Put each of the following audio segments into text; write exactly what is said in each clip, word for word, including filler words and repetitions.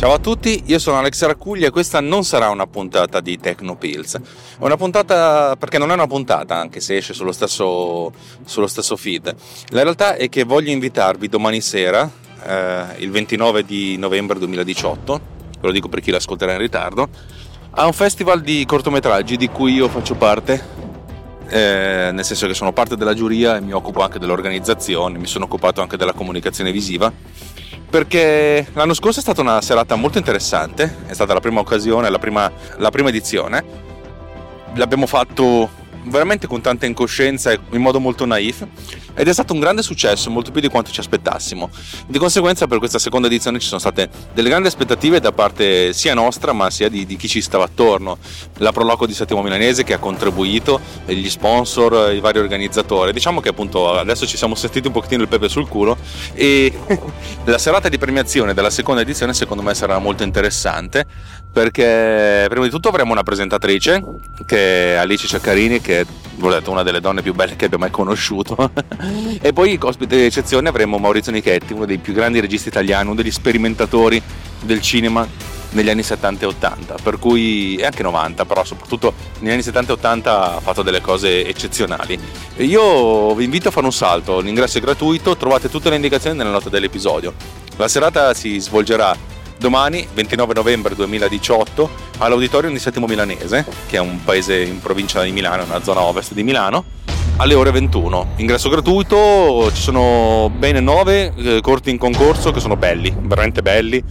Ciao a tutti, io sono Alex Raccuglia e questa non sarà una puntata di Tecnopills. È una puntata perché non è una puntata, anche se esce sullo stesso, sullo stesso feed. La realtà è che voglio invitarvi domani sera, eh, il ventinove di novembre duemiladiciotto, ve lo dico per chi l'ascolterà in ritardo, a un festival di cortometraggi di cui io faccio parte. Eh, nel senso che sono parte della giuria e mi occupo anche dell'organizzazione, mi sono occupato anche della comunicazione visiva, perché l'anno scorso è stata una serata molto interessante, è stata la prima occasione, la prima, la prima edizione, l'abbiamo fatto veramente con tanta incoscienza e in modo molto naif ed è stato un grande successo, molto più di quanto ci aspettassimo. Di conseguenza per questa seconda edizione ci sono state delle grandi aspettative da parte sia nostra ma sia di, di chi ci stava attorno, la Proloco di Settimo Milanese che ha contribuito, gli sponsor, i vari organizzatori. Diciamo che appunto adesso ci siamo sentiti un pochettino il pepe sul culo e la serata di premiazione della seconda edizione secondo me sarà molto interessante, perché prima di tutto avremo una presentatrice che è Alice Ciaccarini, che è una delle donne più belle che abbia mai conosciuto e poi ospite d'eccezione avremo Maurizio Nichetti, uno dei più grandi registi italiani, uno degli sperimentatori del cinema negli anni settanta e ottanta, per cui, e anche novanta, però soprattutto negli anni settanta e ottanta ha fatto delle cose eccezionali. Io vi invito a fare un salto, l'ingresso è gratuito, trovate tutte le indicazioni nella nota dell'episodio. La serata si svolgerà domani, ventinove novembre duemiladiciotto, all'Auditorium di Settimo Milanese, che è un paese in provincia di Milano, una zona ovest di Milano, alle ore ventuno. Ingresso gratuito, ci sono ben nove eh, corti in concorso che sono belli, veramente belli,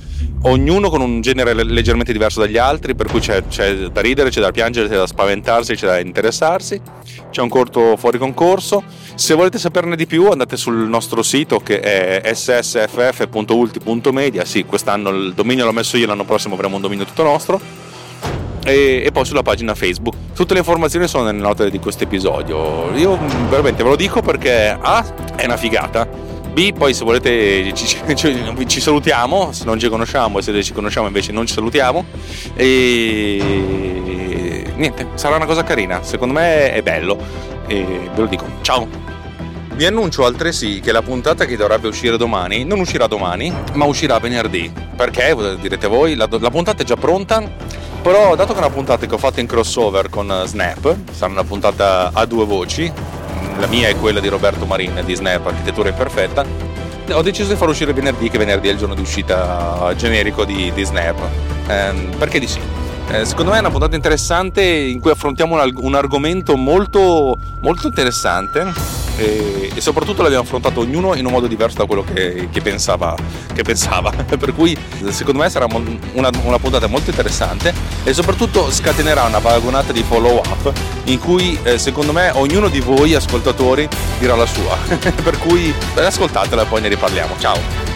ognuno con un genere leggermente diverso dagli altri, per cui c'è, c'è da ridere, c'è da piangere, c'è da spaventarsi, c'è da interessarsi. C'è un corto fuori concorso. Se volete saperne di più andate sul nostro sito che è esse esse effe punto ulti punto media. Sì, quest'anno il dominio l'ho messo io, l'anno prossimo avremo un dominio tutto nostro, e, e poi sulla pagina Facebook. Tutte le informazioni sono nelle note di questo episodio. Io veramente ve lo dico perché A, è una figata, B, poi se volete ci, ci, ci salutiamo, se non ci conosciamo, e se ci conosciamo invece non ci salutiamo, e niente, sarà una cosa carina, secondo me è bello e ve lo dico. Ciao! Vi annuncio altresì che la puntata che dovrebbe uscire domani non uscirà domani, ma uscirà venerdì. Perché? Direte voi, la, la puntata è già pronta, però dato che è una puntata che ho fatto in crossover con Snap, sarà una puntata a due voci, la mia è quella di Roberto Marin di Snap Architettura Imperfetta, ho deciso di far uscire venerdì, che venerdì è il giorno di uscita generico di, di Snap, ehm, perché di sì. Eh, secondo me è una puntata interessante in cui affrontiamo un, un argomento molto, molto interessante, e soprattutto l'abbiamo affrontato ognuno in un modo diverso da quello che, che, pensava, che pensava, per cui secondo me sarà una, una puntata molto interessante e soprattutto scatenerà una vagonata di follow up in cui eh, secondo me ognuno di voi ascoltatori dirà la sua per cui ascoltatela e poi ne riparliamo. Ciao!